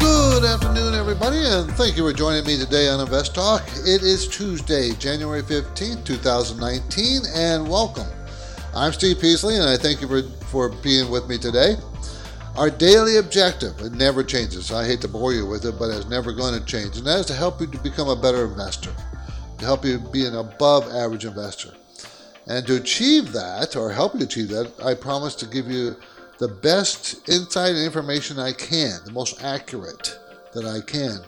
Good afternoon, everybody, and thank you for joining me today on Invest Talk. It is Tuesday, January 15, 2019, and welcome. I'm Steve Peasley, and I thank you for being with me today. Our daily objective, it never changes. I hate to bore you with it, but it's never going to change. And that is to help you to become a better investor, to help you be an above average investor. And to achieve that, or help you achieve that, I promise to give you the best insight and information I can, the most accurate that I can.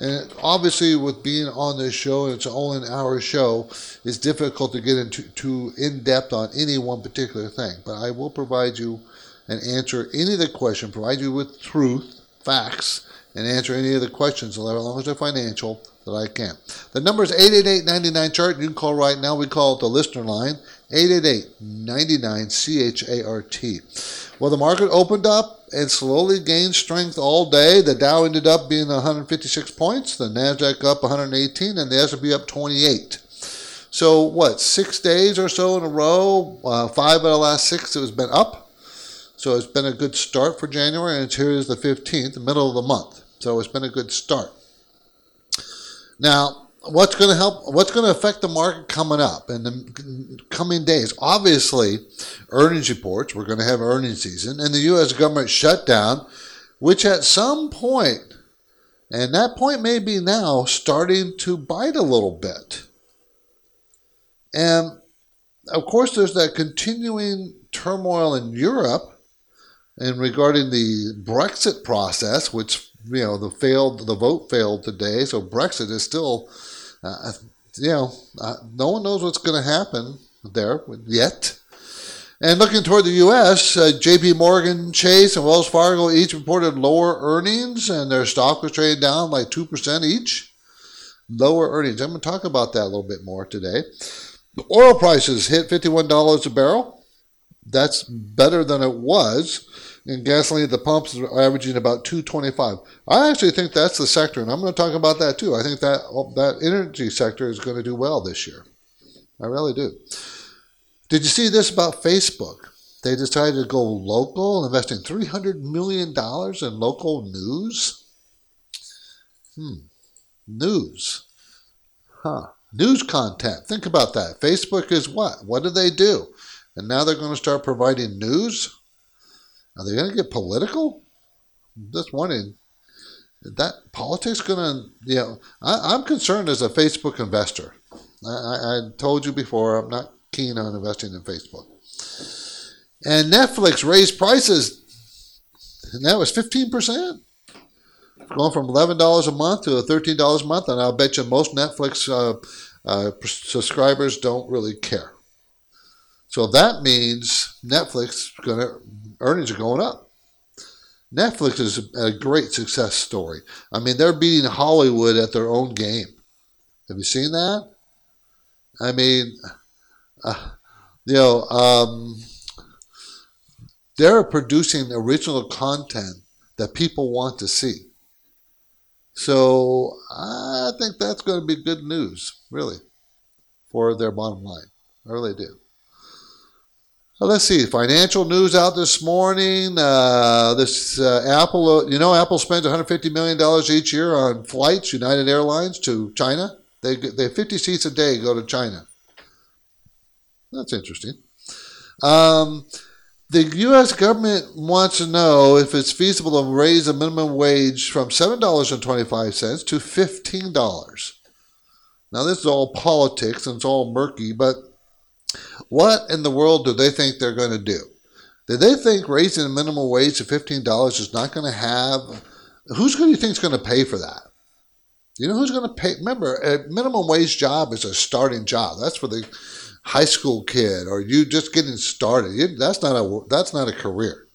And obviously with being on this show, and it's only an hour show, it's difficult to get into too in-depth on any one particular thing. But I will provide you and answer any of the questions, provide you with truth, facts, and answer any of the questions, as long as they're financial, that I can. The number is 888-99-CHART. You can call right now. We call it the listener line, 888-99-CHART. Well, the market opened up and slowly gained strength all day. The Dow ended up being 156 points, the NASDAQ up 118, and the S&P up 28. So, 6 days or so in a row, 5 out of the last 6 it has been up. So it's been a good start for January, and here is the 15th, middle of the month. So it's been a good start. Now, what's going to help? What's going to affect the market coming up in the coming days? Obviously, earnings reports. We're going to have earnings season, and the U.S. government shutdown, which at some point, and that point may be now, starting to bite a little bit. And of course, there's that continuing turmoil in Europe. And regarding the Brexit process, which, you know, the vote failed today, so Brexit is still, no one knows what's going to happen there yet. And looking toward the U.S., J.P. Morgan Chase and Wells Fargo each reported lower earnings, and their stock was trading down like 2% each. Lower earnings. I'm going to talk about that a little bit more today. The oil prices hit $51 a barrel. That's better than it was. And gasoline at the pumps is averaging about $2.25. I actually think that's the sector, and I'm going to talk about that too. I think that energy sector is going to do well this year. I really do. Did you see this about Facebook? They decided to go local, investing $300 million in local news. News. News content. Think about that. Facebook is what? What do they do? And now they're going to start providing news? Are they going to get political? I'm just wondering, is that politics going to, I'm concerned as a Facebook investor. I told you before, I'm not keen on investing in Facebook. And Netflix raised prices, and that was 15%. Going from $11 a month to $13 a month, and I'll bet you most Netflix subscribers don't really care. So that means Netflix earnings are going up. Netflix is a great success story. I mean, they're beating Hollywood at their own game. Have you seen that? I mean, they're producing original content that people want to see. So I think that's going to be good news, really, for their bottom line. I really do. Let's see, financial news out this morning. Apple, Apple spends $150 million each year on flights, United Airlines, to China. They 50 seats a day go to China. That's interesting. The U.S. government wants to know if it's feasible to raise the minimum wage from $7.25 to $15. Now, this is all politics and it's all murky, but what in the world do they think they're going to do? Do they think raising the minimum wage to $15 is not going to have... Who's going to think is going to pay for that? You know who's going to pay? Remember, a minimum wage job is a starting job. That's for the high school kid or you just getting started. That's not a career.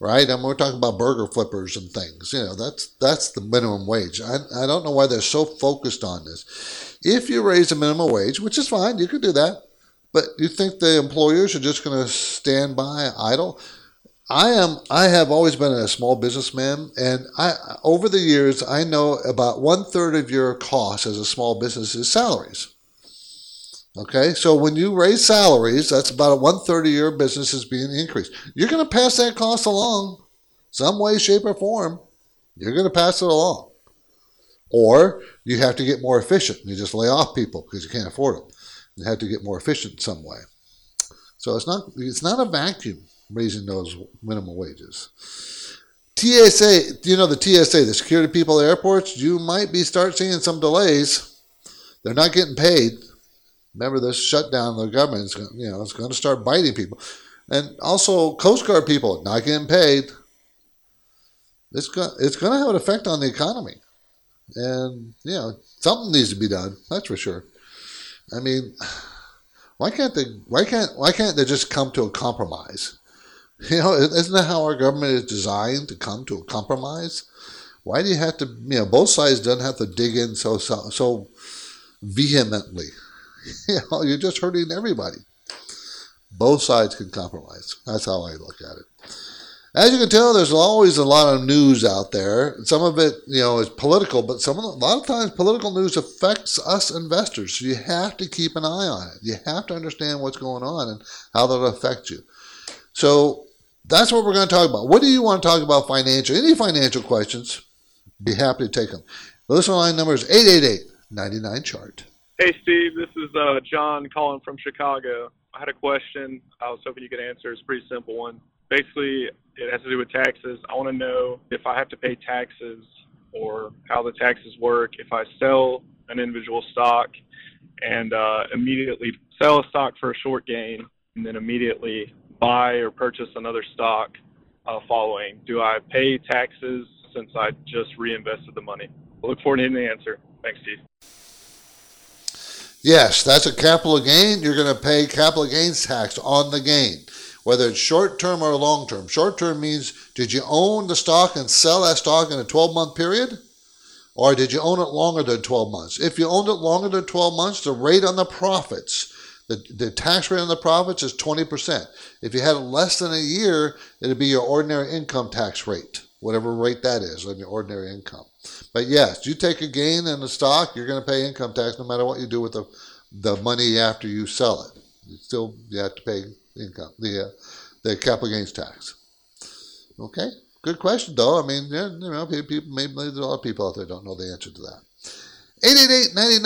right? And we're talking about burger flippers and things. You know, that's the minimum wage. I don't know why they're so focused on this. If you raise the minimum wage, which is fine, you could do that, but you think the employers are just going to stand by idle? I have always been a small businessman, and over the years, I know about 1/3 of your cost as a small business is salaries. Okay, so when you raise salaries, that's about 1/3 of your business is being increased. You're going to pass that cost along some way, shape, or form. You're going to pass it along. Or you have to get more efficient. You just lay off people because you can't afford them. You have to get more efficient some way. So it's not a vacuum raising those minimum wages. TSA, you know, the TSA, the security people at airports, you might start seeing some delays. They're not getting paid. Remember, this shutdown of the government is going, you know, it's going to start biting people, and also Coast Guard people not getting paid. It's going to have an effect on the economy, and you know something needs to be done. That's for sure. I mean, why can't they just come to a compromise? You know, isn't that how our government is designed, to come to a compromise? Why do you have to? You know, both sides don't have to dig in so vehemently. You know, you're just hurting everybody. Both sides can compromise. That's how I look at it. As you can tell, there's always a lot of news out there. Some of it, you know, is political, but a lot of times political news affects us investors. So you have to keep an eye on it. You have to understand what's going on and how that'll affect you. So that's what we're going to talk about. What do you want to talk about financial? Any financial questions, be happy to take them. The listener line number is 888-99-CHART. Hey, Steve, this is John calling from Chicago. I had a question I was hoping you could answer. It's a pretty simple one. Basically, it has to do with taxes. I want to know if I have to pay taxes or how the taxes work if I sell an individual stock and immediately sell a stock for a short gain and then immediately buy or purchase another stock following. Do I pay taxes since I just reinvested the money? I look forward to hearing the answer. Thanks, Steve. Yes, that's a capital gain. You're going to pay capital gains tax on the gain, whether it's short-term or long-term. Short-term means, did you own the stock and sell that stock in a 12-month period? Or did you own it longer than 12 months? If you owned it longer than 12 months, the rate on the profits, the tax rate on the profits is 20%. If you had it less than a year, it would be your ordinary income tax rate, whatever rate that is on your ordinary income. But yes, you take a gain in the stock, you're going to pay income tax no matter what you do with the money after you sell it. You have to pay income, the capital gains tax. Okay, good question though. I mean, you know, people, maybe there's a lot of people out there don't know the answer to that.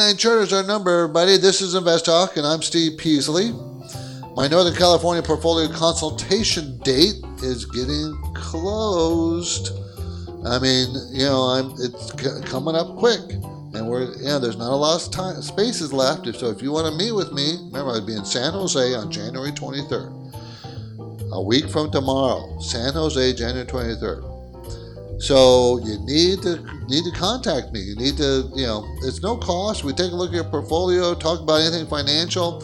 888-99-CHART is our number, everybody. This is Invest Talk, and I'm Steve Peasley. My Northern California portfolio consultation date is getting closed. I mean, you know, it's coming up quick, and there's not a lot of time, spaces left. So if you want to meet with me, remember, I'll be in San Jose on January 23rd, a week from tomorrow. San Jose, January 23rd. So you need to contact me. You need to, you know, it's no cost. We take a look at your portfolio, talk about anything financial,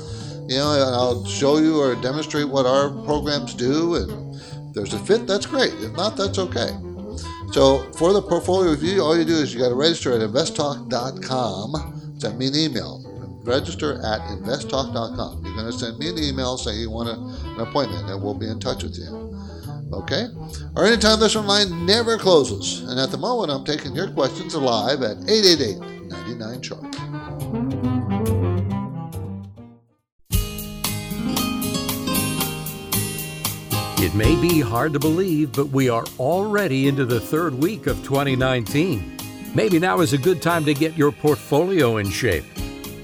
you know, and I'll show you or demonstrate what our programs do. And if there's a fit, that's great. If not, that's okay. So for the portfolio review, all you do is you got to register at investtalk.com. Send me an email. Register at investtalk.com. You're going to send me an email saying you want an appointment, and we'll be in touch with you. Okay? Or anytime this line never closes. And at the moment, I'm taking your questions live at 888-99-CHART. It may be hard to believe, but we are already into the third week of 2019. Maybe now is a good time to get your portfolio in shape.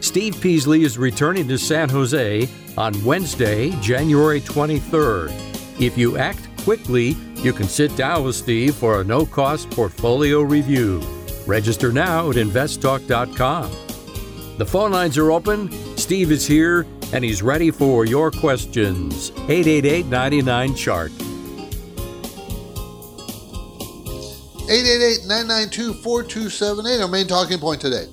Steve Peasley is returning to San Jose on Wednesday, January 23rd. If you act quickly, you can sit down with Steve for a no-cost portfolio review. Register now at investtalk.com. The phone lines are open. Steve is here, and he's ready for your questions. 888-99-CHART. 888-992-4278, our main talking point today.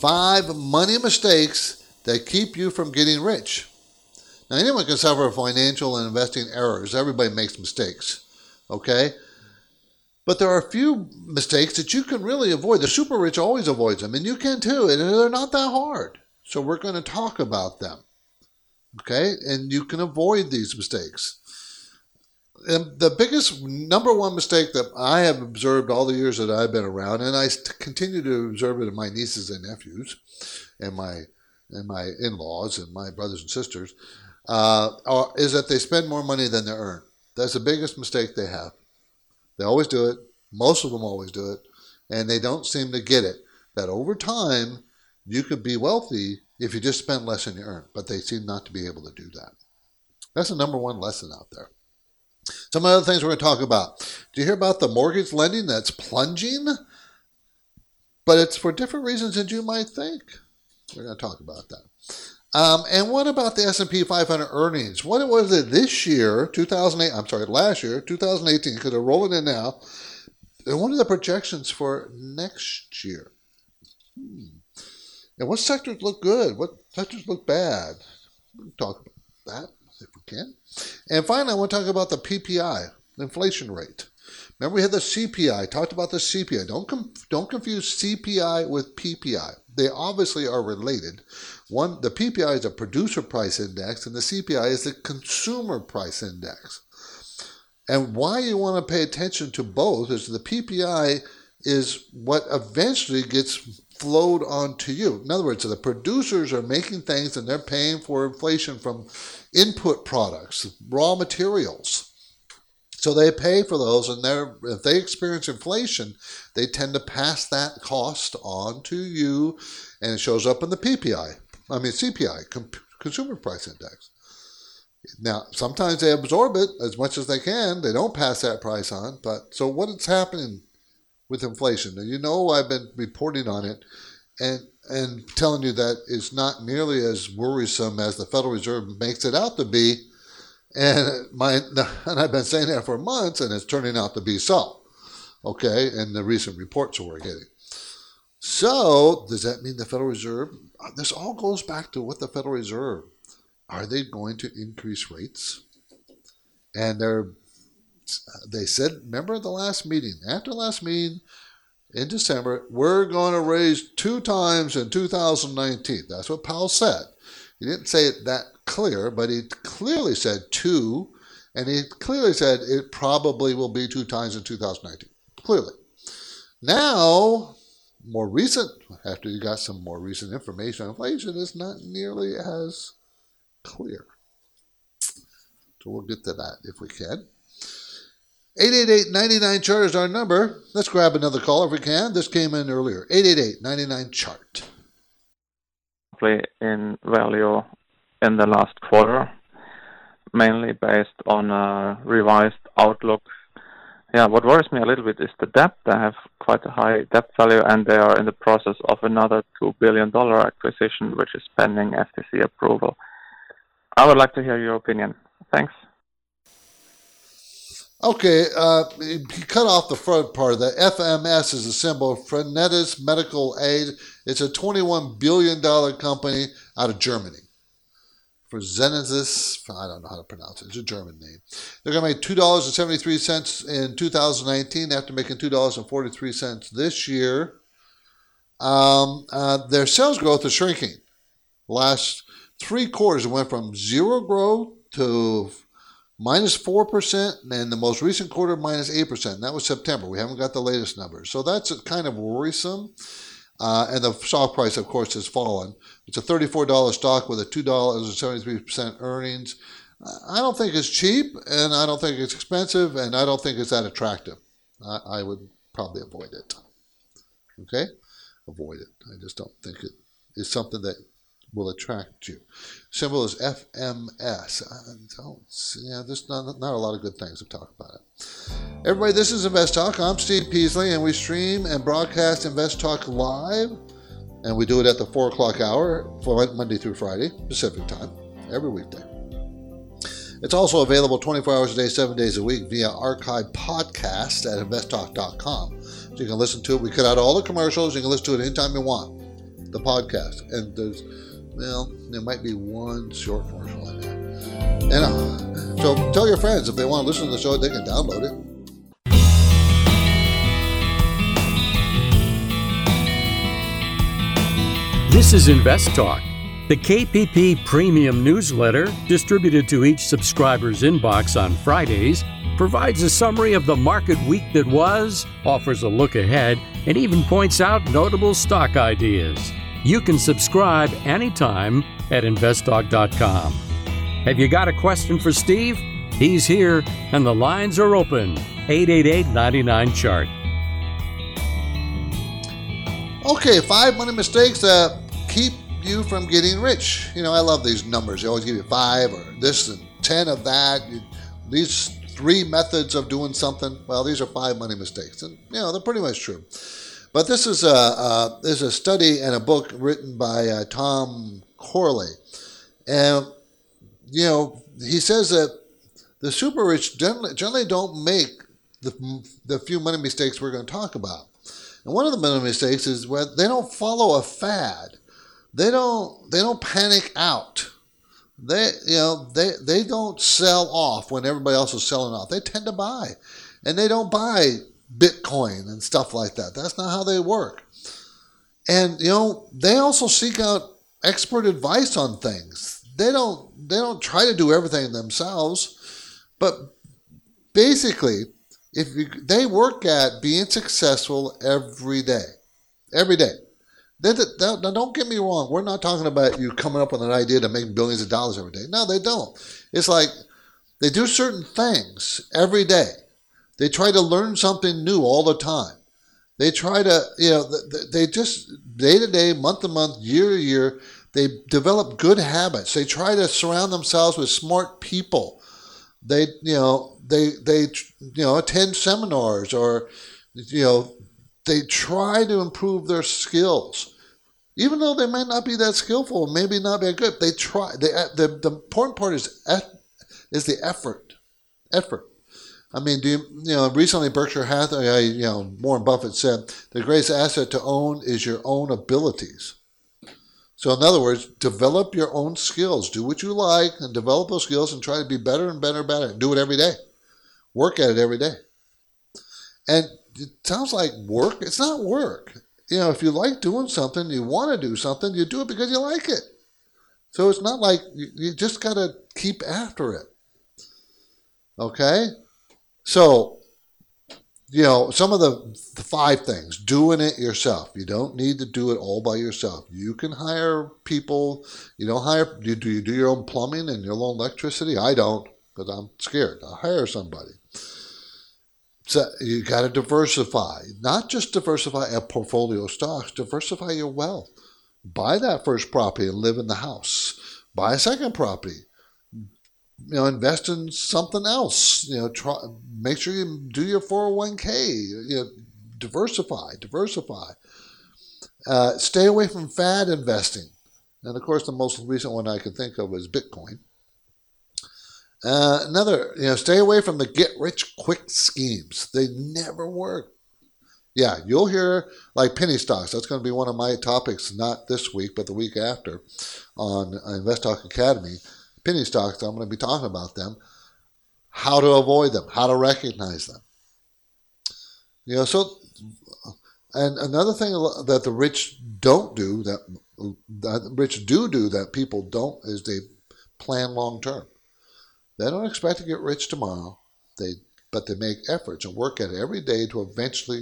5 money mistakes that keep you from getting rich. Now, anyone can suffer financial and investing errors. Everybody makes mistakes. okay? But there are a few mistakes that you can really avoid. The super rich always avoids them, and you can too, and they're not that hard. So we're going to talk about them, okay? And you can avoid these mistakes. And the biggest number one mistake that I have observed all the years that I've been around, and I continue to observe it in my nieces and nephews and my in-laws and my brothers and sisters, is that they spend more money than they earn. That's the biggest mistake they have. They always do it. Most of them always do it. And they don't seem to get it, that over time, you could be wealthy if you just spend less than you earn. But they seem not to be able to do that. That's the number one lesson out there. Some other things we're going to talk about. Do you hear about the mortgage lending that's plunging? But it's for different reasons than you might think. We're going to talk about that. And what about the S&P 500 earnings? What was it this year, 2018, because they're rolling in now. And what are the projections for next year? And what sectors look good? What sectors look bad? We'll talk about that if we can. And finally, I want to talk about the PPI, inflation rate. Remember, we had the CPI, talked about the CPI. Don't confuse CPI with PPI. They obviously are related. One, the PPI is a producer price index, and the CPI is the consumer price index. And why you want to pay attention to both is the PPI is what eventually gets flowed onto you. In other words, the producers are making things and they're paying for inflation from input products, raw materials. So they pay for those, and if they experience inflation, they tend to pass that cost on to you, and it shows up in the CPI, Consumer Price Index. Now, sometimes they absorb it as much as they can. They don't pass that price on. But so what is happening with inflation? Now, you know I've been reporting on it and telling you that it's not nearly as worrisome as the Federal Reserve makes it out to be. And I've been saying that for months, and it's turning out to be so, okay, in the recent reports that we're getting. So does that mean the Federal Reserve, this all goes back to what the Federal Reserve, are they going to increase rates? And they said, remember the last meeting, after the last meeting in December, we're going to raise 2 times in 2019. That's what Powell said. He didn't say it that clear, but he clearly said 2, and he clearly said it probably will be 2 times in 2019. Clearly. Now, more recent, after you got some more recent information on inflation, it's not nearly as clear. So we'll get to that if we can. 888-99-CHART is our number. Let's grab another caller if we can. This came in earlier. 888-99-CHART. In value in the last quarter, mainly based on a revised outlook. Yeah, what worries me a little bit is the debt. They have quite a high debt value, and they are in the process of another $2 billion acquisition, which is pending FTC approval. I would like to hear your opinion. Thanks. Okay, he cut off the front part. The FMS is a symbol, Frenetis Medical Aid. It's a $21 billion company out of Germany. Frenetis, I don't know how to pronounce it. It's a German name. They're going to make $2.73 in 2019 after making $2.43 this year. Their sales growth is shrinking. Last 3 quarters, it went from zero growth to -4%, and the most recent quarter, -8%. That was September. We haven't got the latest numbers. So that's kind of worrisome. And the stock price, of course, has fallen. It's a $34 stock with a $2.73 earnings. I don't think it's cheap, and I don't think it's expensive, and I don't think it's that attractive. I would probably avoid it. Okay? Avoid it. I just don't think it is something that will attract you. Symbol is FMS. There's not a lot of good things to talk about it. Everybody, this is Invest Talk. I'm Steve Peasley, and we stream and broadcast Invest Talk live, and we do it at the 4 o'clock hour, Monday through Friday, Pacific time, every weekday. It's also available 24 hours a day, 7 days a week via archive podcast at investtalk.com. So you can listen to it. We cut out all the commercials. You can listen to it anytime you want, the podcast. And there might be one short commercial in there. So tell your friends if they want to listen to the show, they can download it. This is Invest Talk, the KPP Premium newsletter distributed to each subscriber's inbox on Fridays, provides a summary of the market week that was, offers a look ahead, and even points out notable stock ideas. You can subscribe anytime at investtalk.com. Have you got a question for Steve? He's here, and the lines are open. 888-99-CHART. Okay, 5 money mistakes that keep you from getting rich. You know, I love these numbers. They always give you 5 or this and 10 of that. These 3 methods of doing something. Well, these are 5 money mistakes, and you know they're pretty much true. But this is a study and a book written by Tom Corley, and you know he says that the super rich generally don't make the few money mistakes we're going to talk about. And one of the money mistakes is where they don't follow a fad. They don't panic out. They don't sell off when everybody else is selling off. They tend to buy, and they don't buy Bitcoin and stuff like that. That's not how they work. And you know, they also seek out expert advice on things. They don't try to do everything themselves, but basically, they work at being successful every day. Now, don't get me wrong. We're not talking about you coming up with an idea to make billions of dollars every day. No, they don't. It's like they do certain things every day. They try to learn something new all the time. They try to, you know, they just day to day, month to month, year to year, they develop good habits. They try to surround themselves with smart people. They attend seminars or, you know, they try to improve their skills, even though they might not be that skillful, maybe not that good. They try. The important part is the effort. I mean, recently Berkshire Hathaway, Warren Buffett said the greatest asset to own is your own abilities. So in other words, develop your own skills. Do what you like and develop those skills and try to be better and better and better. Do it every day. Work at it every day. And it sounds like work. It's not work. You know, if you like doing something, you want to do something, you do it because you like it. So it's not like you just got to keep after it. Okay? So, you know, some of the 5 things. Doing it yourself. You don't need to do it all by yourself. You can hire people. You do your own plumbing and your own electricity? I don't, because I'm scared. I hire somebody. So you got to diversify, not just diversify a portfolio of stocks, diversify your wealth. Buy that first property and live in the house. Buy a second property. You know, invest in something else. You know, try, make sure you do your 401k. You know, diversify. Stay away from fad investing. And of course, the most recent one I can think of is Bitcoin. Another, stay away from the get-rich-quick schemes. They never work. Yeah, you'll hear like penny stocks. That's going to be one of my topics, not this week, but the week after on Invest Talk Academy. Penny stocks, I'm going to be talking about them, how to avoid them, how to recognize them. You know, so, and another thing that the rich don't do, that people don't, is they plan long-term. They don't expect to get rich tomorrow, but they make efforts and work at it every day to eventually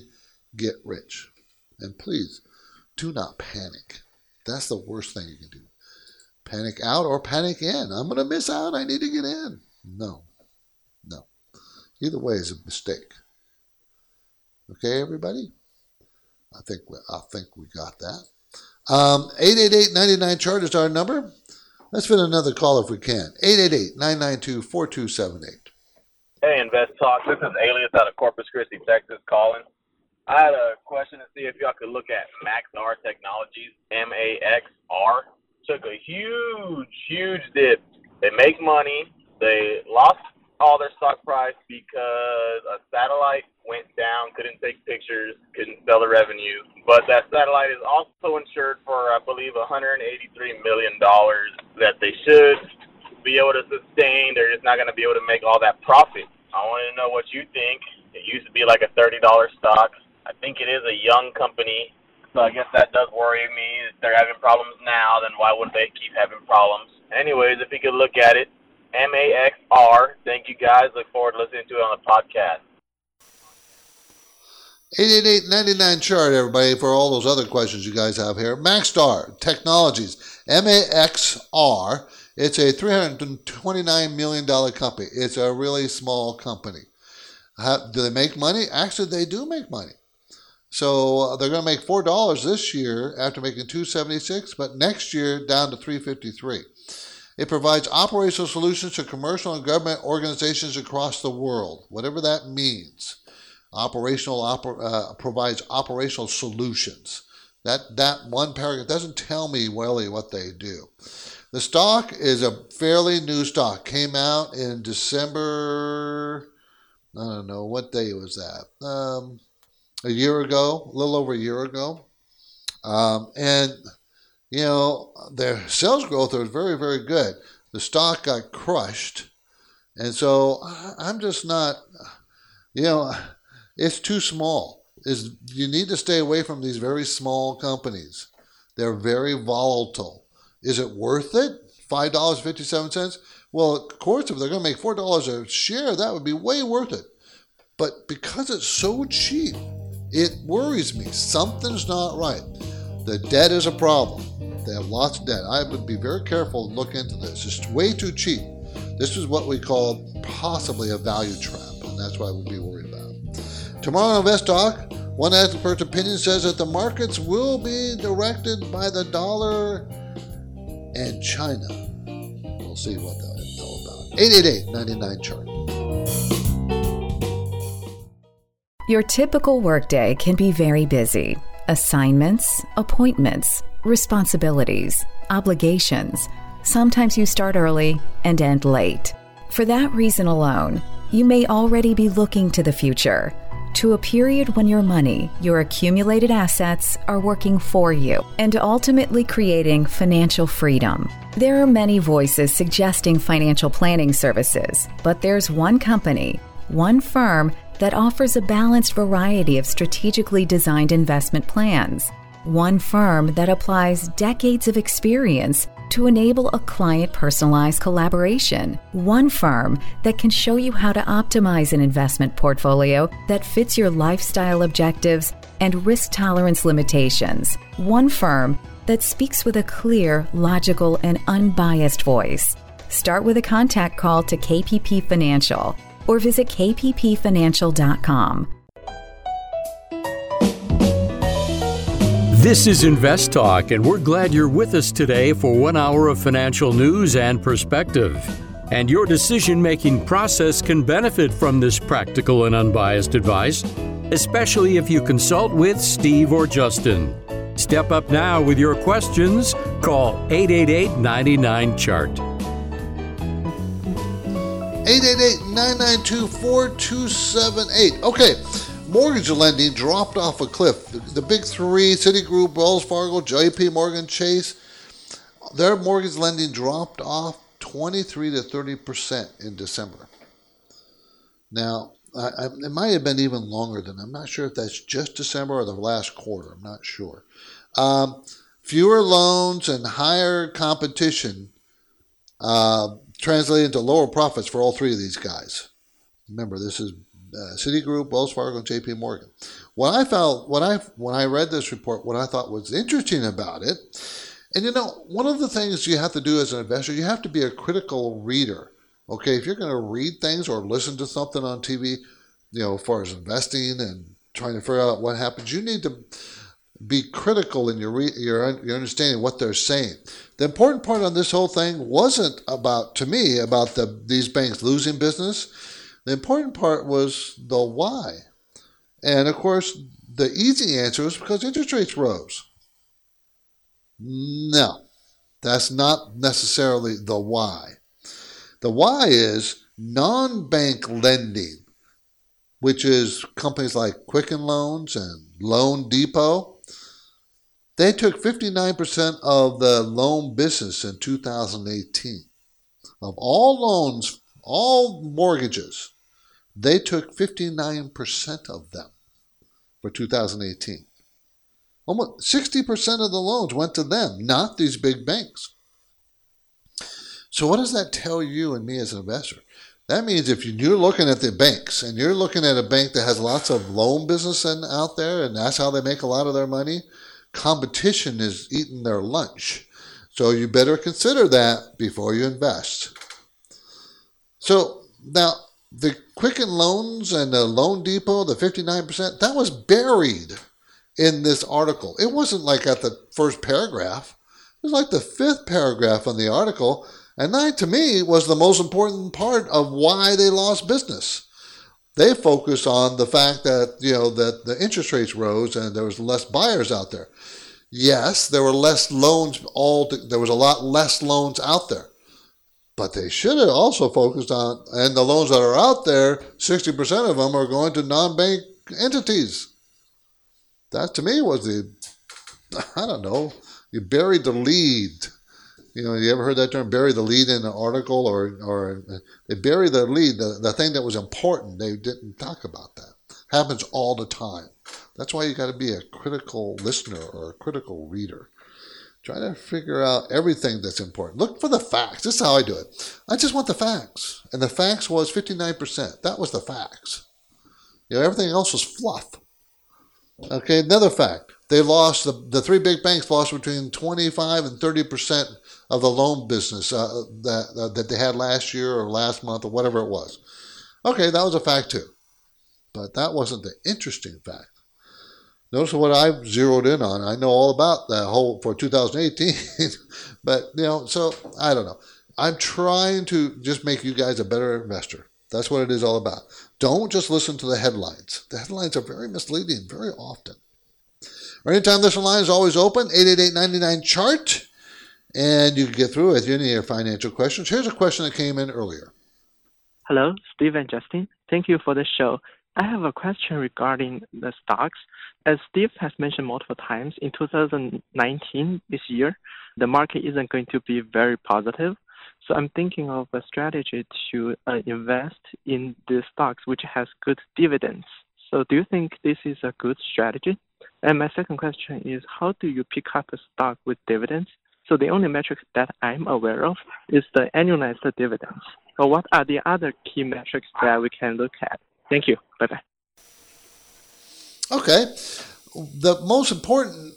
get rich. And please, do not panic. That's the worst thing you can do. Panic out or panic in. I'm going to miss out. I need to get in. No. Either way is a mistake. Okay, everybody? I think we got that. 888-99-CHART is our number. Let's fit another call if we can. 888-992-4278. Hey, Invest Talk. This is Alias out of Corpus Christi, Texas, calling. I had a question to see if y'all could look at Maxar Technologies, M-A-X-R. Took a huge dip. They make money. They lost all their stock price because a satellite went down, couldn't take pictures, couldn't sell the revenue. But that satellite is also insured for, I believe, $183 million that they should be able to sustain. They're just not going to be able to make all that profit. I want to know what you think. It used to be like a $30 stock. I think it is a young company. So I guess that does worry me. If they're having problems now, then why would they keep having problems? Anyways, if you could look at it, M-A-X-R. Thank you, guys. Look forward to listening to it on the podcast. 888-99-CHART, everybody, for all those other questions you guys have here. Maxar Technologies, M-A-X-R. It's a $329 million company. It's a really small company. Do they make money? Actually, they do make money. So they're going to make $4 this year after making $2.76, but next year down to $3.53. It provides operational solutions to commercial and government organizations across the world, whatever that means. Provides operational solutions. That one paragraph doesn't tell me really what they do. The stock is a fairly new stock. Came out in December. I don't know what day was that. A year ago, a little over a year ago, and you know their sales growth was very, very good. The stock got crushed, and so I'm just not. You know. It's too small. You need to stay away from these very small companies. They're very volatile. Is it worth it? $5.57? Well, of course, if they're going to make $4 a share, that would be way worth it. But because it's so cheap, it worries me. Something's not right. The debt is a problem. They have lots of debt. I would be very careful to look into this. It's way too cheap. This is what we call possibly a value trap, and that's why I would be worried about it. Tomorrow on Invest Talk, one expert opinion says that the markets will be directed by the dollar and China. We'll see what that is all about. 888-99-CHART. Your typical workday can be very busy. Assignments, appointments, responsibilities, obligations. Sometimes you start early and end late. For that reason alone, you may already be looking to the future, to a period when your money, your accumulated assets, are working for you and ultimately creating financial freedom. There are many voices suggesting financial planning services, but there's one company, one firm that offers a balanced variety of strategically designed investment plans. One firm that applies decades of experience to enable a client-personalized collaboration. One firm that can show you how to optimize an investment portfolio that fits your lifestyle objectives and risk tolerance limitations. One firm that speaks with a clear, logical, and unbiased voice. Start with a contact call to KPP Financial or visit kppfinancial.com. This is Invest Talk, and we're glad you're with us today for 1 hour of financial news and perspective. And your decision-making process can benefit from this practical and unbiased advice, especially if you consult with Steve or Justin. Step up now with your questions. Call 888-99-CHART. 888-992-4278. Okay. Mortgage lending dropped off a cliff. The big three, Citigroup, Wells Fargo, J.P. Morgan Chase, their mortgage lending dropped off 23 to 30% in December. Now, it might have been even longer than I'm not sure if that's just December or the last quarter. I'm not sure. Fewer loans and higher competition translate into lower profits for all three of these guys. Remember, this is Citigroup, Wells Fargo, and J.P. Morgan. When I read this report, what I thought was interesting about it, and you know, one of the things you have to do as an investor, you have to be a critical reader. Okay, if you're going to read things or listen to something on TV, you know, as far as investing and trying to figure out what happens, you need to be critical in your understanding what they're saying. The important part on this whole thing wasn't about, to me, about these banks losing business. The important part was the why. And, of course, the easy answer is because interest rates rose. No, that's not necessarily the why. The why is non-bank lending, which is companies like Quicken Loans and Loan Depot. They took 59% of the loan business in 2018. Of all loans, all mortgages, they took 59% of them for 2018. Almost 60% of the loans went to them, not these big banks. So what does that tell you and me as an investor? That means if you're looking at the banks and you're looking at a bank that has lots of loan business out there, and that's how they make a lot of their money, competition is eating their lunch. So you better consider that before you invest. So now the Quicken Loans and the Loan Depot, the 59%, that was buried in this article. It wasn't like at the first paragraph. It was like the fifth paragraph on the article. And that, to me, was the most important part of why they lost business. They focused on the fact that, that the interest rates rose and there was less buyers out there. Yes, there were less loans. There was a lot less loans out there. But they should have also focused on, and the loans that are out there, 60% of them are going to non-bank entities. That, to me, was you buried the lead. You ever heard that term, bury the lead in an article, or they bury the lead, the thing that was important, they didn't talk about that. Happens all the time. That's why you got to be a critical listener or a critical reader. Try to figure out everything that's important. Look for the facts. This is how I do it. I just want the facts. And the facts was 59%. That was the facts. Everything else was fluff. Okay, another fact. They lost, the three big banks lost between 25 and 30% of the loan business that they had last year or last month or whatever it was. Okay, that was a fact too. But that wasn't the interesting fact. Notice what I've zeroed in on. I know all about that whole for 2018. But, so I don't know. I'm trying to just make you guys a better investor. That's what it is all about. Don't just listen to the headlines. The headlines are very misleading very often. Anytime this line is always open, 888-99-CHART, and you can get through with any of your financial questions. Here's a question that came in earlier. Hello, Steve and Justin. Thank you for the show. I have a question regarding the stocks. As Steve has mentioned multiple times, in 2019, this year, the market isn't going to be very positive. So I'm thinking of a strategy to invest in the stocks which has good dividends. So do you think this is a good strategy? And my second question is, how do you pick up a stock with dividends? So the only metric that I'm aware of is the annualized dividends. So what are the other key metrics that we can look at? Thank you. Bye-bye. Okay. The most important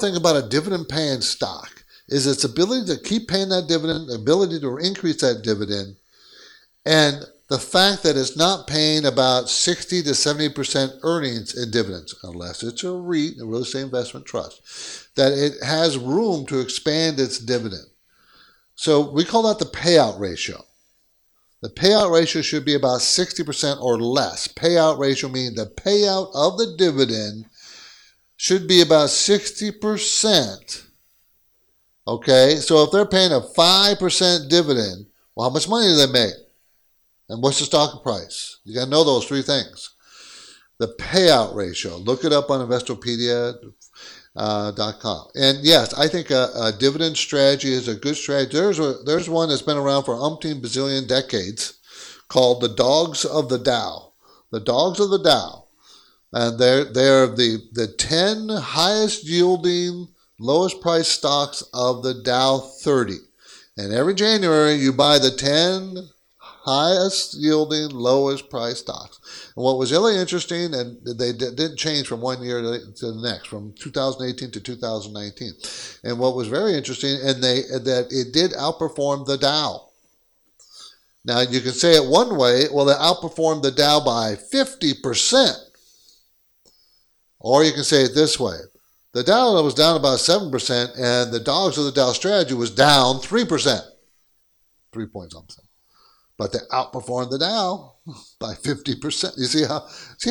thing about a dividend-paying stock is its ability to keep paying that dividend, the ability to increase that dividend, and the fact that it's not paying about 60 to 70% earnings in dividends, unless it's a REIT, a real estate investment trust, that it has room to expand its dividend. So we call that the payout ratio. The payout ratio should be about 60% or less. Payout ratio means the payout of the dividend should be about 60%. Okay, so if they're paying a 5% dividend, well, how much money do they make? And what's the stock price? You got to know those three things. The payout ratio. Look it up on Investopedia.com. And yes, I think a dividend strategy is a good strategy. There's one that's been around for umpteen bazillion decades called the Dogs of the Dow. The Dogs of the Dow. And they're the 10 highest yielding, lowest priced stocks of the Dow 30. And every January you buy the 10 highest yielding, lowest price stocks. And what was really interesting, and they didn't change from one year to the next, from 2018 to 2019. And what was very interesting, that it did outperform the Dow. Now, you can say it one way, well, it outperformed the Dow by 50%. Or you can say it this way. The Dow was down about 7%, and the Dogs of the Dow strategy was down 3%. 3 points something. But they outperformed the Dow by 50%. You see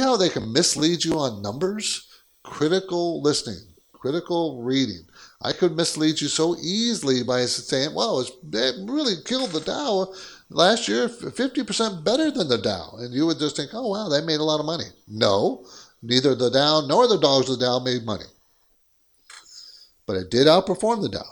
how they can mislead you on numbers? Critical listening, critical reading. I could mislead you so easily by saying, well, it really killed the Dow last year, 50% better than the Dow. And you would just think, oh, wow, they made a lot of money. No, neither the Dow nor the Dogs of the Dow made money. But it did outperform the Dow.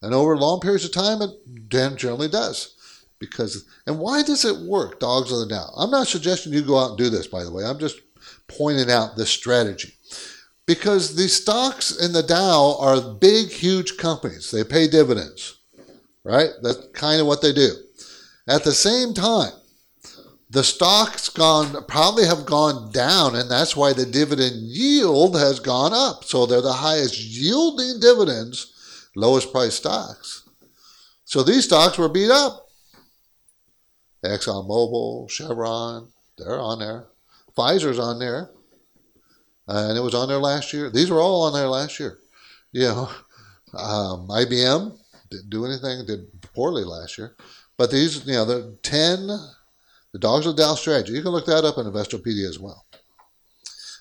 And over long periods of time, it generally does. Because, and why does it work, Dogs of the Dow? I'm not suggesting you go out and do this, by the way. I'm just pointing out this strategy. Because the stocks in the Dow are big, huge companies. They pay dividends, right? That's kind of what they do. At the same time, the stocks probably have gone down, and that's why the dividend yield has gone up. So they're the highest yielding dividends, lowest price stocks. So these stocks were beat up. ExxonMobil, Chevron, they're on there. Pfizer's on there. And it was on there last year. These were all on there last year. You know, IBM didn't do anything, did poorly last year. But these, you know, the Dogs of the Dow strategy. You can look that up in Investopedia as well.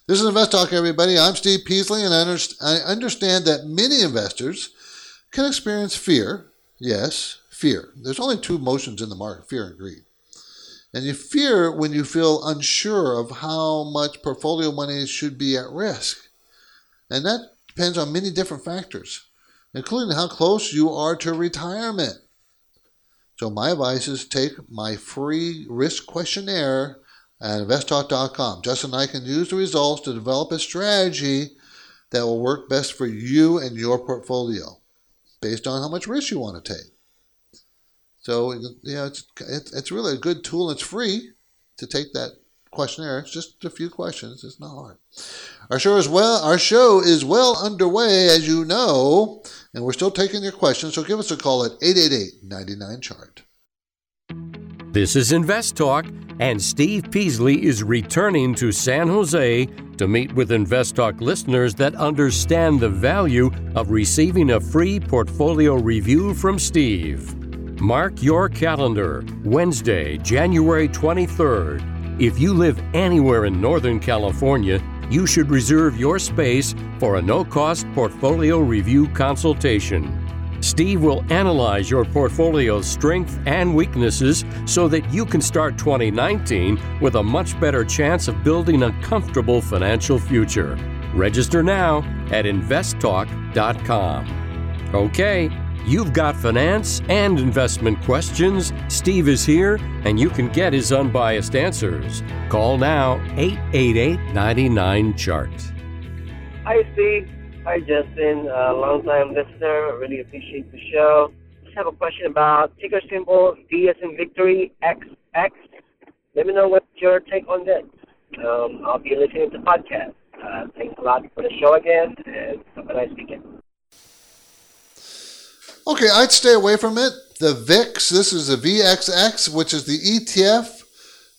This is Invest Talk, everybody. I'm Steve Peasley, and I understand that many investors can experience fear. Yes, fear. There's only two emotions in the market, fear and greed. And you fear when you feel unsure of how much portfolio money should be at risk. And that depends on many different factors, including how close you are to retirement. So my advice is take my free risk questionnaire at investtalk.com. Justin and I can use the results to develop a strategy that will work best for you and your portfolio based on how much risk you want to take. So, you know, it's really a good tool. It's free to take that questionnaire. It's just a few questions. It's not hard. Our show is well underway, as you know, and we're still taking your questions, so give us a call at 888-99-CHART. This is Invest Talk, and Steve Peasley is returning to San Jose to meet with Invest Talk listeners that understand the value of receiving a free portfolio review from Steve. Mark your calendar, Wednesday, January 23rd. If you live anywhere in Northern California, you should reserve your space for a no-cost portfolio review consultation. Steve will analyze your portfolio's strengths and weaknesses so that you can start 2019 with a much better chance of building a comfortable financial future. Register now at investtalk.com. Okay, you've got finance and investment questions. Steve is here, and you can get his unbiased answers. Call now, 888-99-CHART. Hi, Steve. Hi, Justin. Long-time listener. Really appreciate the show. Just have a question about ticker symbol V as in Victory, XX. Let me know what's your take on this. I'll be listening to the podcast. Thanks a lot for the show again, and have a nice weekend. Okay, I'd stay away from it. The VIX, this is the VXX, which is the ETF,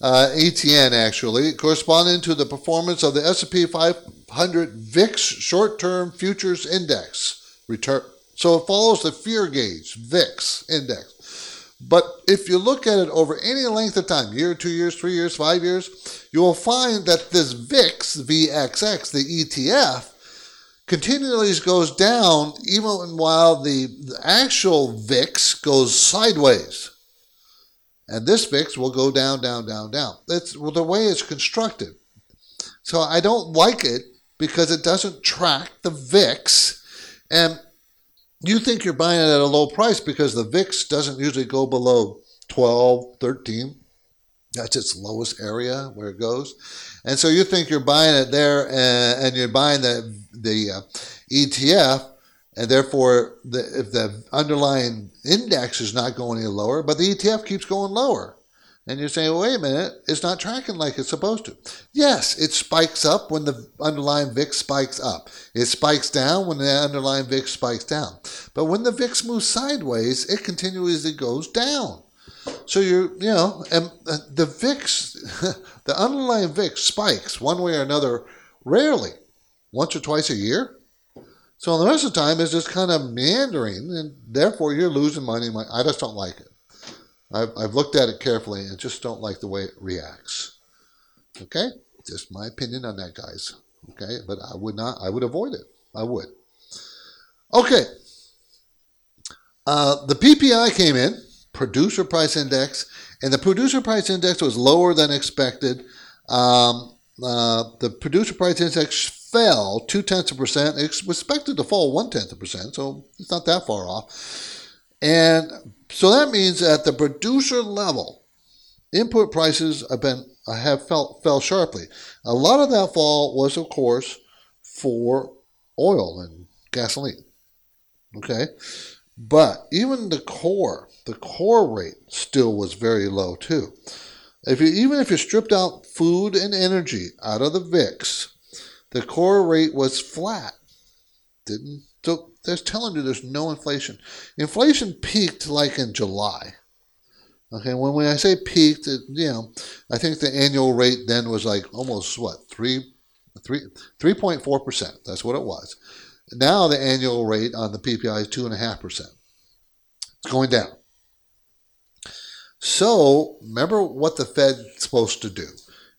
ATN actually, corresponding to the performance of the S&P 500 VIX Short-Term Futures Index return. So it follows the fear gauge, VIX index. But if you look at it over any length of time, year, 2 years, 3 years, 5 years, you will find that this VIX, VXX, the ETF, continually goes down even while the actual VIX goes sideways. And this VIX will go down. That's the way it's constructed. So I don't like it because it doesn't track the VIX. And you think you're buying it at a low price because the VIX doesn't usually go below 12, 13. That's its lowest area where it goes. And so you think you're buying it there, and you're buying the ETF, and therefore if the underlying index is not going any lower, but the ETF keeps going lower. And you're saying, well, wait a minute, it's not tracking like it's supposed to. Yes, it spikes up when the underlying VIX spikes up. It spikes down when the underlying VIX spikes down. But when the VIX moves sideways, it continuously goes down. So and the VIX, the underlying VIX spikes one way or another rarely, once or twice a year. So the rest of the time is just kind of meandering, and therefore you're losing money. I just don't like it. I've looked at it carefully and just don't like the way it reacts. Okay, just my opinion on that, guys. Okay, but I would avoid it. I would. Okay. The PPI came in. Producer Price Index, and the Producer Price Index was lower than expected. The Producer Price Index fell 0.2%. It was expected to fall 0.1%, so it's not that far off. And So that means at the producer level, input prices have fell sharply. A lot of that fall was, of course, for oil and gasoline. Okay, but even the core rate still was very low too. Even if you stripped out food and energy out of the VIX, the core rate was flat. So they're telling you there's no inflation. Inflation peaked like in July. Okay, when I say peaked, I think the annual rate then was like almost 3.4%. That's what it was. Now the annual rate on the PPI is 2.5%. It's going down. So remember what the Fed's supposed to do.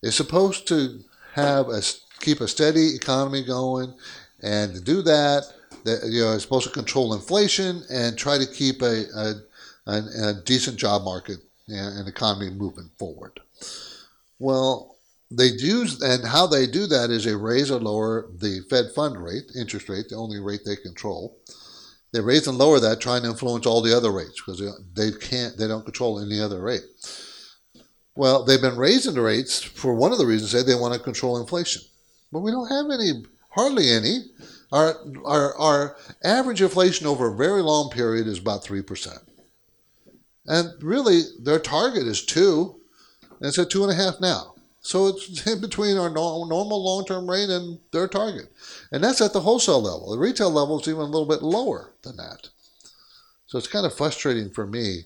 It's supposed to keep a steady economy going, and to do that, it's supposed to control inflation and try to keep a decent job market and economy moving forward. Well, how they do that is they raise or lower the Fed fund rate, interest rate, the only rate they control. They raise and lower that, trying to influence all the other rates because they don't control any other rate. Well, they've been raising the rates for one of the reasons they want to control inflation, but we don't have hardly any. Our average inflation over a very long period is about 3%. And really, their target is 2%, and it's at 2.5% now. So it's in between our normal long-term rate and their target. And that's at the wholesale level. The retail level is even a little bit lower than that. So it's kind of frustrating for me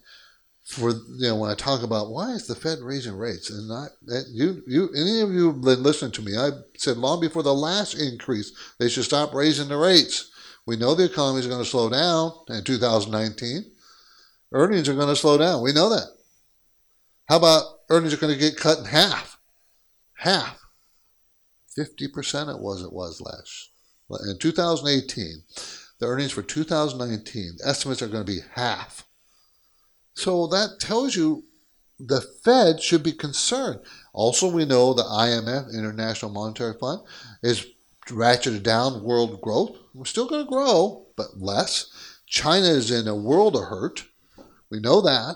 when I talk about why is the Fed raising rates and not any of you have been listening to me. I said long before the last increase, they should stop raising the rates. We know the economy is going to slow down in 2019. Earnings are going to slow down. We know that. How about earnings are going to get cut in half? 50% it was last. In 2018, the earnings for 2019, estimates are going to be half. So that tells you the Fed should be concerned. Also, we know the IMF, International Monetary Fund, is ratcheted down world growth. We're still going to grow, but less. China is in a world of hurt. We know that.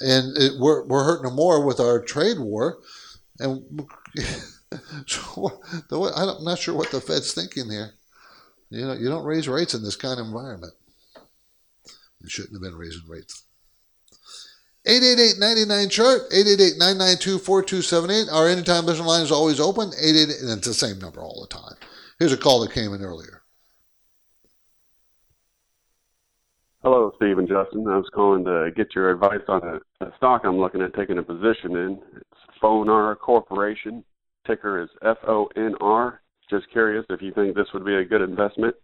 And we're hurting more with our trade war. And so I'm not sure what the Fed's thinking here. You don't raise rates in this kind of environment. You shouldn't have been raising rates. 888-99-CHART, 888-992-4278. Our anytime listening line is always open. 888, and it's the same number all the time. Here's a call that came in earlier. Hello, Steve and Justin. I was calling to get your advice on a stock I'm looking at taking a position in. It's FONAR Corporation. Ticker is FONR. Just curious if you think this would be a good investment.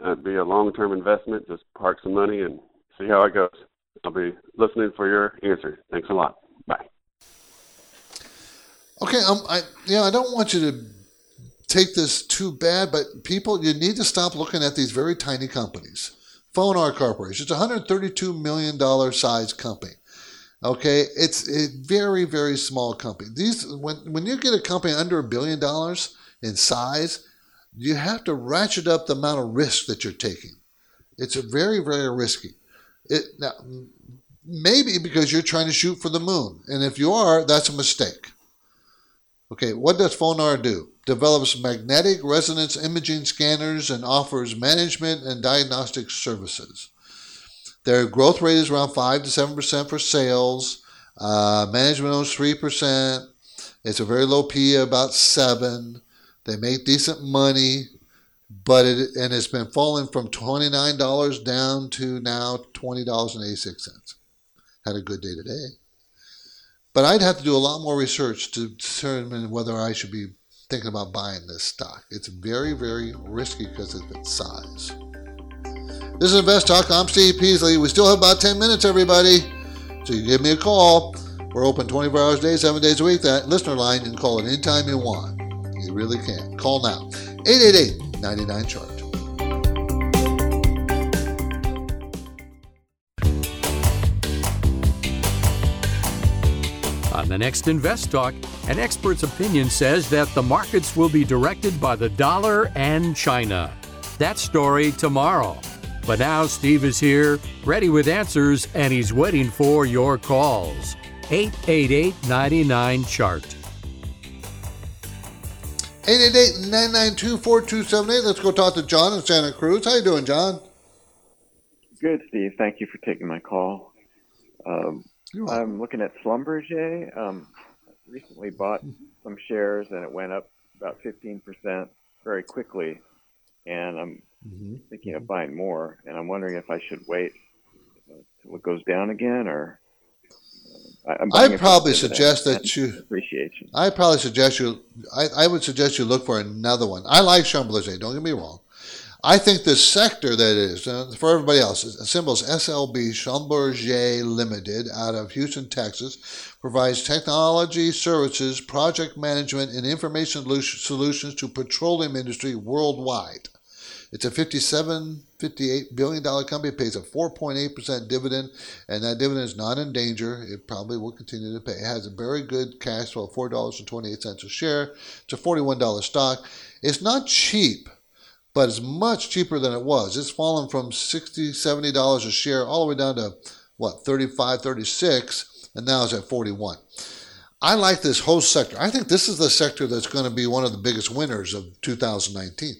It'd be a long-term investment. Just park some money and see how it goes. I'll be listening for your answer. Thanks a lot. Bye. Okay. I don't want you to take this too bad, but people, you need to stop looking at these very tiny companies. FONAR Corporation. It's a $132 million size company. Okay, it's a very, very small company. When you get a company under $1 billion in size, you have to ratchet up the amount of risk that you're taking. It's a very, very risky. Now, maybe because you're trying to shoot for the moon, and if you are, that's a mistake. Okay, what does FONAR do? Develops magnetic resonance imaging scanners and offers management and diagnostic services. Their growth rate is around 5 to 7% for sales. Management owns 3%. It's a very low PE, about 7. They make decent money, but it's been falling from $29 down to now $20.86. Had a good day today. But I'd have to do a lot more research to determine whether I should be thinking about buying this stock. It's very, very risky because of its size. This is Invest Talk. I'm Steve Peasley. We still have about 10 minutes, everybody. So you give me a call. We're open 24 hours a day, 7 days a week. That listener line, you can call it anytime you want. You really can. Call now. 888-99-CHART. On the next Invest Talk, an expert's opinion says that the markets will be directed by the dollar and China. That story tomorrow. But now Steve is here, ready with answers, and he's waiting for your calls. 888-99-CHART. 888-992-4278. Let's go talk to John in Santa Cruz. How you doing, John? Good, Steve. Thank you for taking my call. I'm looking at Schlumberger. Recently bought some shares, and it went up about 15% very quickly. And I'm thinking of buying more, and I'm wondering if I should wait until it goes down again, or... I would suggest you look for another one. I like Schlumberger, don't get me wrong. I think this sector that is, for everybody else, symbols SLB, Schlumberger Limited, out of Houston, Texas, provides technology services, project management, and information solutions to petroleum industry worldwide. It's a $58 billion company. It pays a 4.8% dividend, and that dividend is not in danger. It probably will continue to pay. It has a very good cash flow of $4.28 a share. It's a $41 stock. It's not cheap, but it's much cheaper than it was. It's fallen from $60, $70 a share all the way down to, $35, $36, and now it's at $41. I like this whole sector. I think this is the sector that's going to be one of the biggest winners of 2019.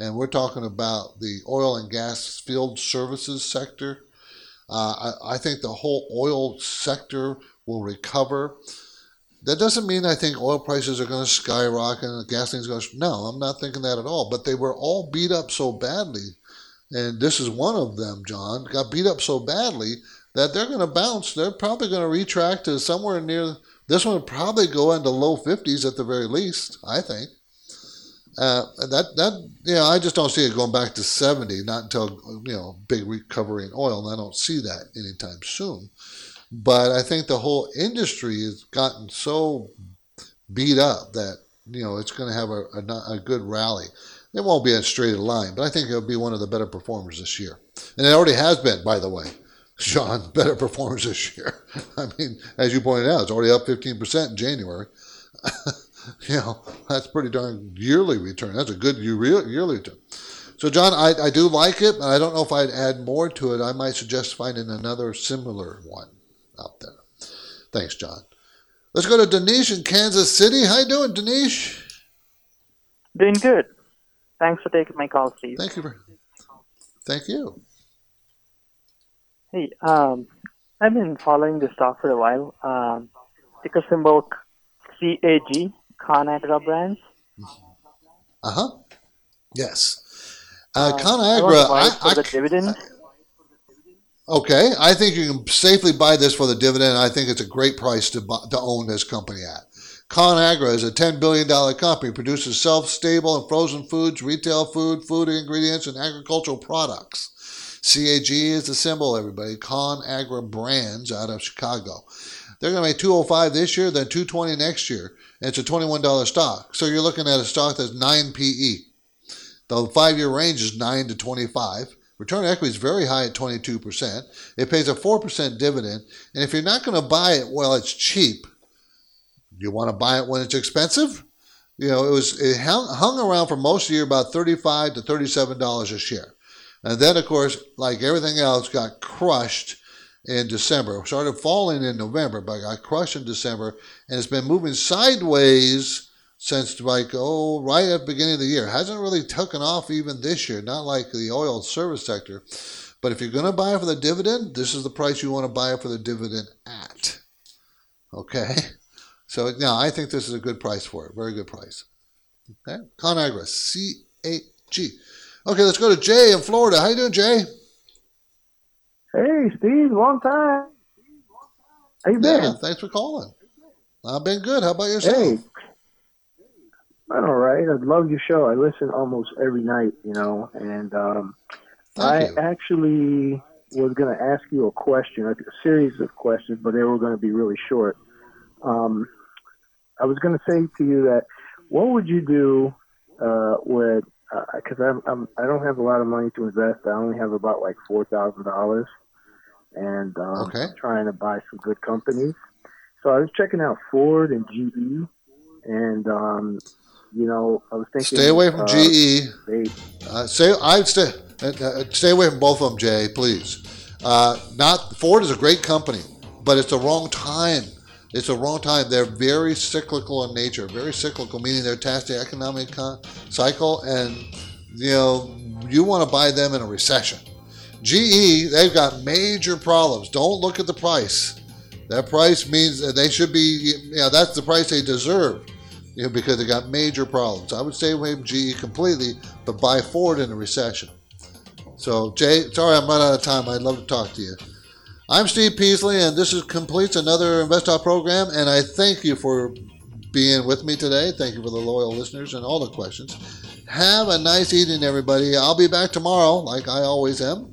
And we're talking about the oil and gas field services sector. I think the whole oil sector will recover. That doesn't mean I think oil prices are going to skyrocket and gasoline's going to... No, I'm not thinking that at all. But they were all beat up so badly, and this is one of them, John, got beat up so badly that they're going to bounce. They're probably going to retract to somewhere near... This one will probably go into low 50s at the very least, I think. I just don't see it going back to 70, not until, big recovery in oil, and I don't see that anytime soon. But I think the whole industry has gotten so beat up that, it's going to have a good rally. It won't be a straight line, but I think it'll be one of the better performers this year. And it already has been, by the way, Sean, better performers this year. I mean, as you pointed out, it's already up 15% in January. That's pretty darn yearly return. That's a good yearly return. So, John, I do like it, but I don't know if I'd add more to it. I might suggest finding another similar one out there. Thanks, John. Let's go to Denise in Kansas City. How you doing, Denise? Doing good. Thanks for taking my call, Steve. Thank you. Hey, I've been following this stock for a while. Ticker symbol CAG. Conagra Brands? Uh-huh. Yes. Conagra... Okay. I think you can safely buy this for the dividend. I think it's a great price to own this company at. Conagra is a $10 billion company. Produces self-stable and frozen foods, retail food, food ingredients, and agricultural products. CAG is the symbol, everybody. Conagra Brands out of Chicago. They're going to make $205 this year, then $220 next year. And it's a $21 stock. So you're looking at a stock that's 9 PE. The 5-year range is 9 to 25. Return on equity is very high at 22%. It pays a 4% dividend. And if you're not going to buy it while it's cheap, you want to buy it when it's expensive? It hung around for most of the year about $35 to $37 a share. And then, of course, like everything else, got crushed in December. It started falling in November, but got crushed in December, and it's been moving sideways since right at the beginning of the year. It hasn't really taken off even this year, not like the oil service sector. But if you're going to buy it for the dividend, this is the price you want to buy it for the dividend at. Okay? So now I think this is a good price for it, very good price. Okay? Conagra, CAG. Okay, let's go to Jay in Florida. How you doing, Jay? Hey, Steve, long time. How you been? Yeah, thanks for calling. I've been good. How about yourself? Hey, I'm all right. I love your show. I listen almost every night, and I actually was going to ask you a question, a series of questions, but they were going to be really short. I was going to say to you that what would you do with, because I don't have a lot of money to invest. I only have about $4,000. And I'm trying to buy some good companies. So I was checking out Ford and GE, and I was thinking. Stay away from GE. I'd stay. and stay away from both of them, Jay, please. Ford is a great company, but it's the wrong time. It's a wrong time. They're very cyclical in nature, meaning they're attached to the economic cycle, and you want to buy them in a recession. GE, they've got major problems. Don't look at the price. That price means that they should be, that's the price they deserve, because they got major problems. I would stay away from GE completely, but buy Ford in a recession. So, Jay, sorry I'm running out of time. I'd love to talk to you. I'm Steve Peasley, and this completes another InvestTalk program, and I thank you for being with me today. Thank you for the loyal listeners and all the questions. Have a nice evening, everybody. I'll be back tomorrow, like I always am.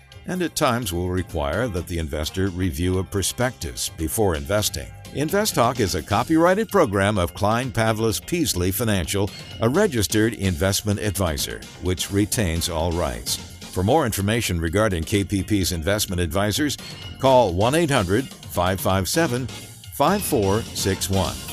and at times will require that the investor review a prospectus before investing. InvestTalk is a copyrighted program of Klein Pavlis Peasley Financial, a registered investment advisor, which retains all rights. For more information regarding KPP's investment advisors, call 1-800-557-5461.